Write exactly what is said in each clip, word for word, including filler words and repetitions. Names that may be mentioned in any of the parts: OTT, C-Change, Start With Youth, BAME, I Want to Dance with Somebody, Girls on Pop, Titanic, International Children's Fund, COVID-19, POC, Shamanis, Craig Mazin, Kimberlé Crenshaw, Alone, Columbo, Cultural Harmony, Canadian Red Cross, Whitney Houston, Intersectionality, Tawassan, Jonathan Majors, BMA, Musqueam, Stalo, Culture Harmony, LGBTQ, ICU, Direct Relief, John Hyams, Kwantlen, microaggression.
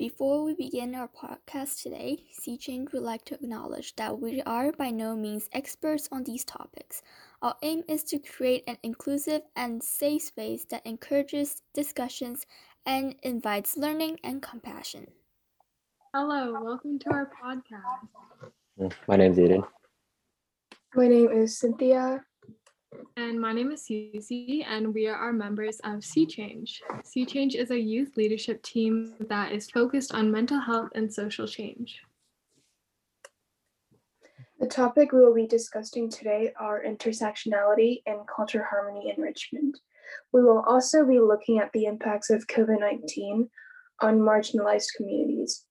Before we begin our podcast today, C-Change would like to acknowledge that we are by no means experts on these topics. Our aim is to create an inclusive and safe space that encourages discussions and invites learning and compassion. Hello, welcome to our podcast. My name is Aiden. My name is Cynthia. And my name is Susie, and we are our members of C-Change. C-Change is a youth leadership team that is focused on mental health and social change. The topic we will be discussing today are intersectionality and culture harmony enrichment. We will also be looking at the impacts of COVID nineteen on marginalized communities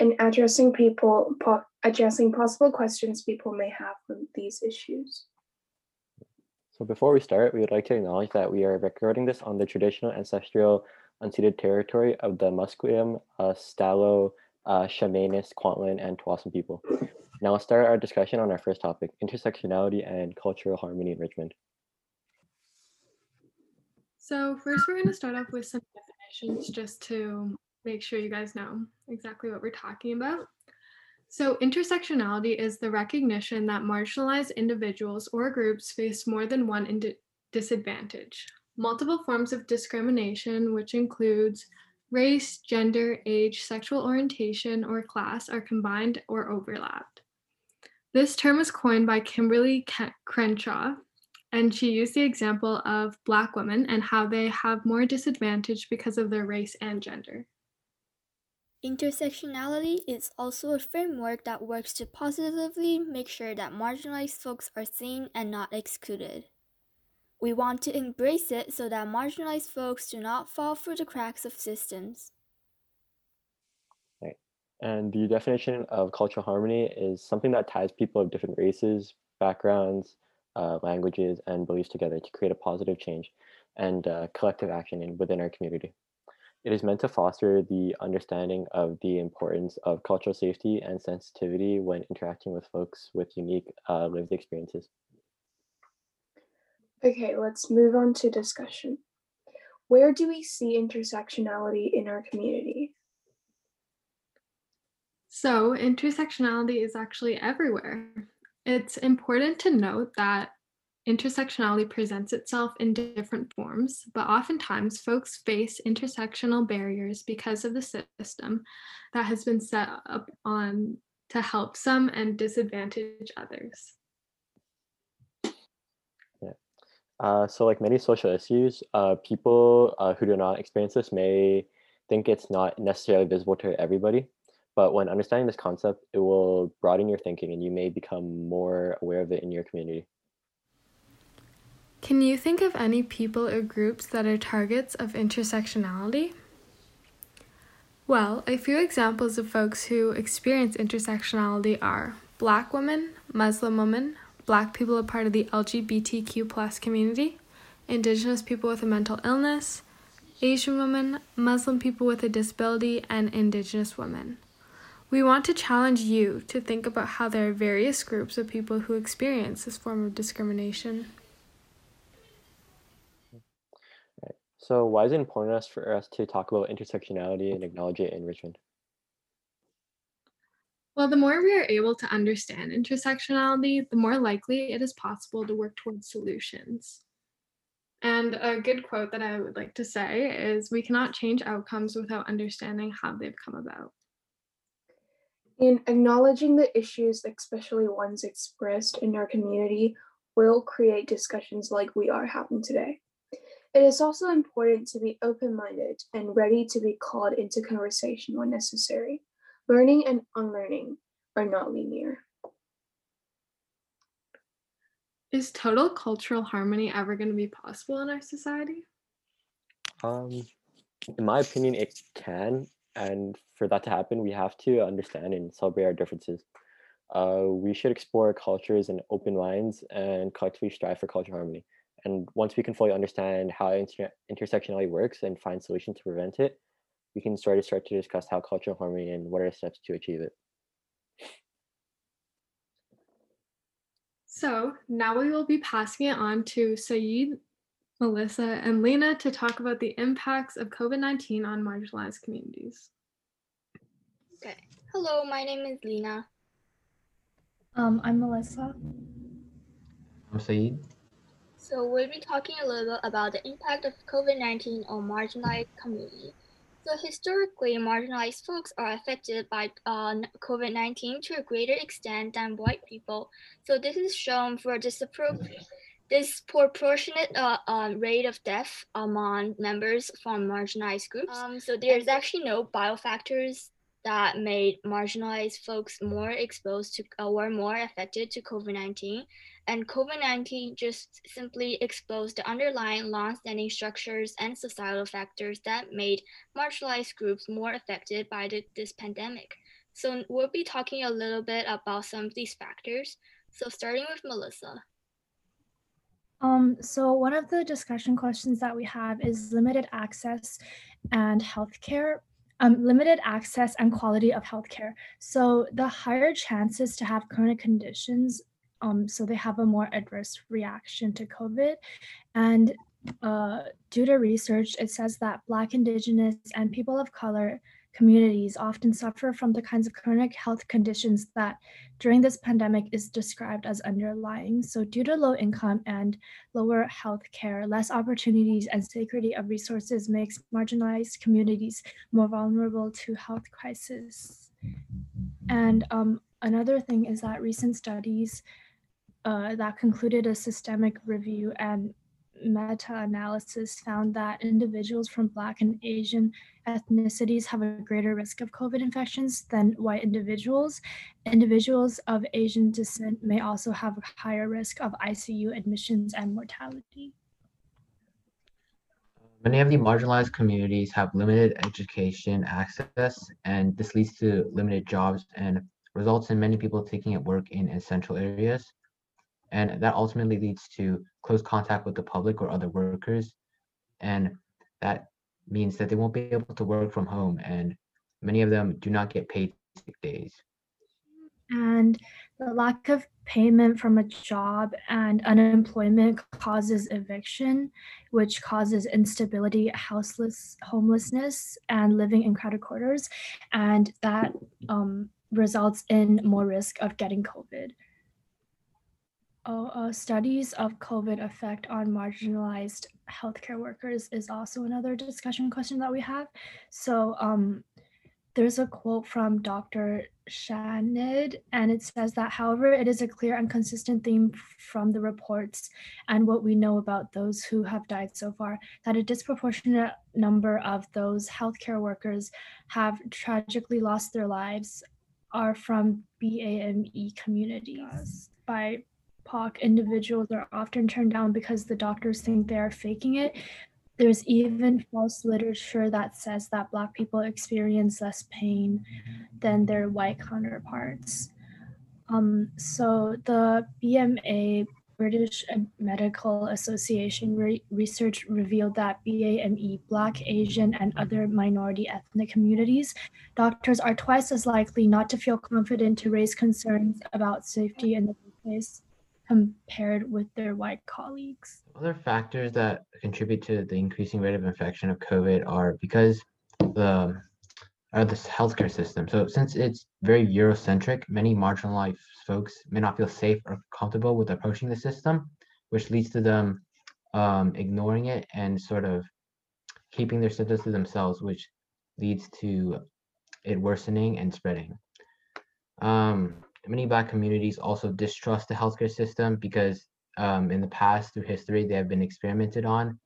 and addressing people po- addressing possible questions people may have on these issues. So before we start, we would like to acknowledge that we are recording this on the traditional ancestral unceded territory of the Musqueam, uh, Stalo, uh, Shamanis, Kwantlen, and Tawassan people. Now we'll start our discussion on our first topic, intersectionality and cultural harmony enrichment. So first we're going to start off with some definitions just to make sure you guys know exactly what we're talking about. So intersectionality is the recognition that marginalized individuals or groups face more than one ind- disadvantage. Multiple forms of discrimination, which includes race, gender, age, sexual orientation, or class, are combined or overlapped. This term was coined by Kimberlé Crenshaw, and she used the example of Black women and how they have more disadvantage because of their race and gender. Intersectionality is also a framework that works to positively make sure that marginalized folks are seen and not excluded. We want to embrace it so that marginalized folks do not fall through the cracks of systems. Right. And the definition of cultural harmony is something that ties people of different races, backgrounds, uh, languages, and beliefs together to create a positive change and uh, collective action in, within our community. It is meant to foster the understanding of the importance of cultural safety and sensitivity when interacting with folks with unique uh, lived experiences. Okay, let's move on to discussion. Where do we see intersectionality in our community? So, intersectionality is actually everywhere. It's important to note that intersectionality presents itself in different forms, but oftentimes folks face intersectional barriers because of the system that has been set up on to help some and disadvantage others. Yeah. Uh, so like many social issues, uh, people uh, who do not experience this may think it's not necessarily visible to everybody. But when understanding this concept, it will broaden your thinking and you may become more aware of it in your community. Can you think of any people or groups that are targets of intersectionality? Well, a few examples of folks who experience intersectionality are Black women, Muslim women, Black people a part of the L G B T Q plus community, Indigenous people with a mental illness, Asian women, Muslim people with a disability, and Indigenous women. We want to challenge you to think about how there are various groups of people who experience this form of discrimination. So why is it important us for us to talk about intersectionality and acknowledge it in Richmond? Well, the more we are able to understand intersectionality, the more likely it is possible to work towards solutions. And a good quote that I would like to say is, "We cannot change outcomes without understanding how they've come about." In acknowledging the issues, especially ones expressed in our community, will create discussions like we are having today. It is also important to be open-minded and ready to be called into conversation when necessary. Learning and unlearning are not linear. Is total cultural harmony ever going to be possible in our society? Um, in my opinion, it can. And for that to happen, we have to understand and celebrate our differences. Uh, we should explore cultures and open minds and collectively strive for cultural harmony. And once we can fully understand how inter- intersectionality works and find solutions to prevent it, we can sort of start to discuss how cultural harmony and what are the steps to achieve it. So now we will be passing it on to Sayid, Melissa, and Lena to talk about the impacts of COVID nineteen on marginalized communities. Okay. Hello, my name is Lena. Um, I'm Melissa. I'm Saeed. So we'll be talking a little bit about the impact of COVID nineteen on marginalized communities. So historically, marginalized folks are affected by uh, COVID nineteen to a greater extent than white people. So this is shown for disappropriate. disproportionate uh, uh, rate of death among members from marginalized groups. Um, so there's actually no biofactors that made marginalized folks more exposed to uh, or more affected to COVID nineteen. And COVID nineteen just simply exposed the underlying long-standing structures and societal factors that made marginalized groups more affected by the, this pandemic. So we'll be talking a little bit about some of these factors. So starting with Melissa. Um, so one of the discussion questions that we have is limited access and healthcare, um, limited access and quality of healthcare. So the higher chances to have chronic conditions, um, so they have a more adverse reaction to COVID. And uh, due to research, it says that Black, Indigenous, and people of color communities often suffer from the kinds of chronic health conditions that during this pandemic is described as underlying. So due to low income and lower health care, less opportunities and scarcity of resources makes marginalized communities more vulnerable to health crisis. And um, another thing is that recent studies uh, that concluded a systemic review and meta-analysis found that individuals from Black and Asian ethnicities have a greater risk of COVID infections than white individuals. Individuals of Asian descent may also have a higher risk of I C U admissions and mortality. Many of the marginalized communities have limited education access, and this leads to limited jobs and results in many people taking up work in essential areas. And that ultimately leads to close contact with the public or other workers. And that means that they won't be able to work from home. And many of them do not get paid sick days. And the lack of payment from a job and unemployment causes eviction, which causes instability, houseless, homelessness, and living in crowded quarters. And that um, results in more risk of getting COVID. Oh, uh, studies of COVID effect on marginalized healthcare workers is also another discussion question that we have. So um, there's a quote from Doctor Shanid, and it says that, however, it is a clear and consistent theme from the reports and what we know about those who have died so far, that a disproportionate number of those healthcare workers have tragically lost their lives are from B A M E communities. By P O C individuals are often turned down because the doctors think they are faking it. There's even false literature that says that Black people experience less pain than their white counterparts. Um, so the B M A, British Medical Association, re- research revealed that B A M E, Black, Asian, and other minority ethnic communities, doctors are twice as likely not to feel confident to raise concerns about safety in the workplace compared with their white colleagues. Other factors that contribute to the increasing rate of infection of COVID are because the are the healthcare system. So since it's very Eurocentric, many marginalized folks may not feel safe or comfortable with approaching the system, which leads to them um, ignoring it and sort of keeping their symptoms to themselves, which leads to it worsening and spreading. Um, Many Black communities also distrust the healthcare system because um, in the past, through history, they have been experimented on.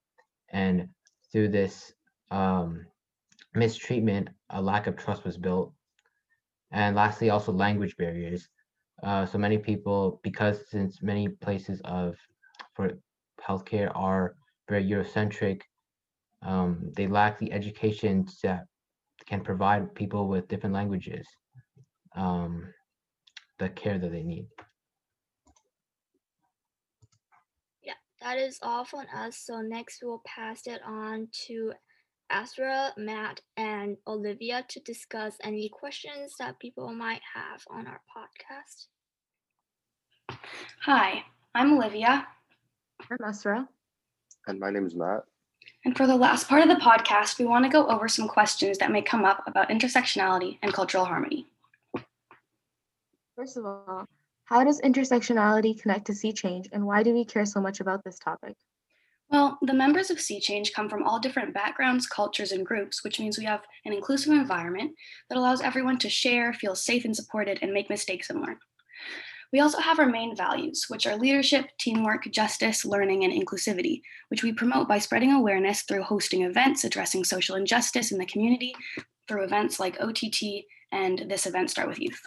And through this um, mistreatment, a lack of trust was built. And lastly, also language barriers. Uh, so many people, because since many places of for healthcare are very Eurocentric, um, they lack the education that can provide people with different languages. Um, the care that they need. Yeah, that is all from us. So next we'll pass it on to Asra, Matt, and Olivia to discuss any questions that people might have on our podcast. Hi, I'm Olivia. I'm Asra. And my name is Matt. And for the last part of the podcast, we want to go over some questions that may come up about intersectionality and cultural harmony. First of all, how does intersectionality connect to C-Change, and why do we care so much about this topic? Well, the members of C-Change come from all different backgrounds, cultures, and groups, which means we have an inclusive environment that allows everyone to share, feel safe and supported, and make mistakes and learn. We also have our main values, which are leadership, teamwork, justice, learning, and inclusivity, which we promote by spreading awareness through hosting events, addressing social injustice in the community through events like O T T and this event, Start With Youth.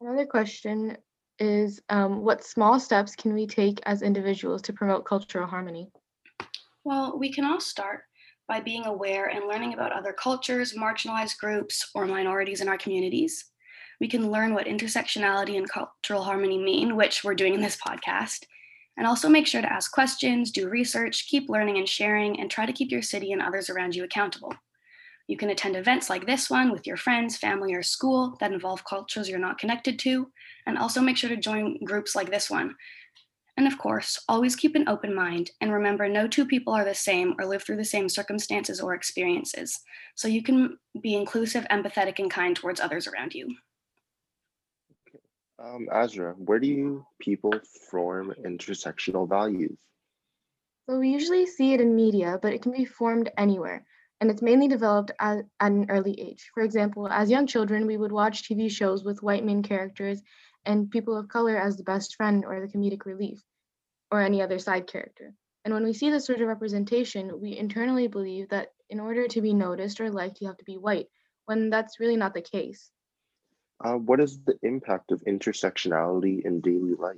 Another question is, um, what small steps can we take as individuals to promote cultural harmony? Well, we can all start by being aware and learning about other cultures, marginalized groups, or minorities in our communities. We can learn what intersectionality and cultural harmony mean, which we're doing in this podcast, and also make sure to ask questions, do research, keep learning and sharing, and try to keep your city and others around you accountable. You can attend events like this one with your friends, family, or school that involve cultures you're not connected to, and also make sure to join groups like this one. And of course, always keep an open mind and remember no two people are the same or live through the same circumstances or experiences, so you can be inclusive, empathetic, and kind towards others around you. Um, Azra, where do you people form intersectional values? So we usually see it in media, but it can be formed anywhere, and it's mainly developed at, at an early age. For example, as young children, we would watch T V shows with white main characters and people of color as the best friend or the comedic relief or any other side character. And when we see this sort of representation, we internally believe that in order to be noticed or liked, you have to be white, when that's really not the case. Uh, what is the impact of intersectionality in daily life?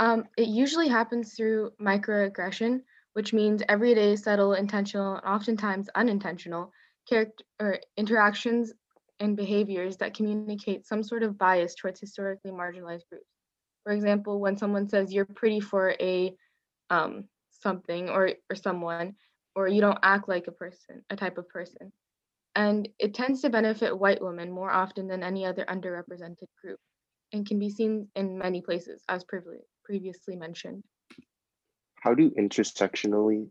Um, it usually happens through microaggression, which means everyday, subtle, intentional, and oftentimes unintentional character or interactions and behaviors that communicate some sort of bias towards historically marginalized groups. For example, when someone says you're pretty for a um, something or, or someone, or you don't act like a person, a type of person. And it tends to benefit white women more often than any other underrepresented group, and can be seen in many places, as previously mentioned. How do intersectionally,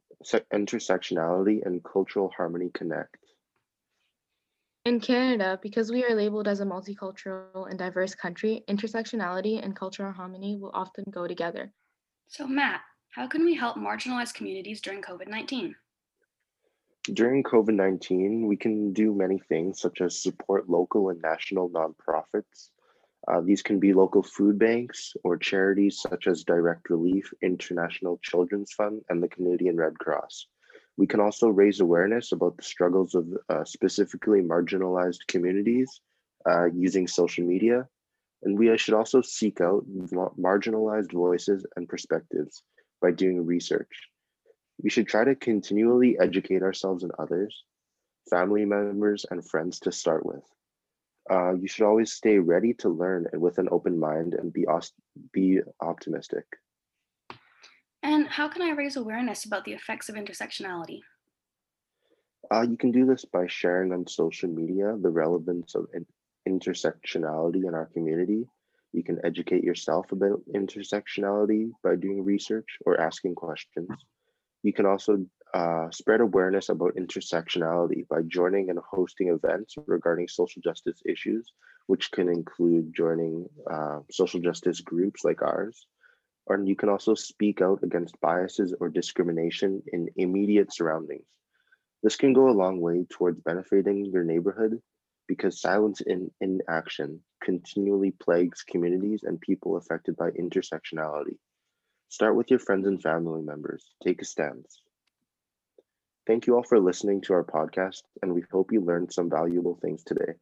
intersectionality and cultural harmony connect? In Canada, because we are labeled as a multicultural and diverse country, intersectionality and cultural harmony will often go together. So Matt, how can we help marginalized communities during COVID nineteen? During COVID nineteen, we can do many things, such as support local and national nonprofits. Uh, these can be local food banks or charities such as Direct Relief, International Children's Fund, and the Canadian Red Cross. We can also raise awareness about the struggles of uh, specifically marginalized communities uh, using social media. And we should also seek out marginalized voices and perspectives by doing research. We should try to continually educate ourselves and others, family members, and friends to start with. Uh, you should always stay ready to learn and with an open mind and be, os- be optimistic. And how can I raise awareness about the effects of intersectionality? Uh, you can do this by sharing on social media the relevance of in- intersectionality in our community. You can educate yourself about intersectionality by doing research or asking questions. You can also uh, spread awareness about intersectionality by joining and hosting events regarding social justice issues, which can include joining uh, social justice groups like ours. And you can also speak out against biases or discrimination in immediate surroundings. This can go a long way towards benefiting your neighborhood, because silence and inaction continually plagues communities and people affected by intersectionality. Start with your friends and family members. Take a stance. Thank you all for listening to our podcast, and we hope you learned some valuable things today.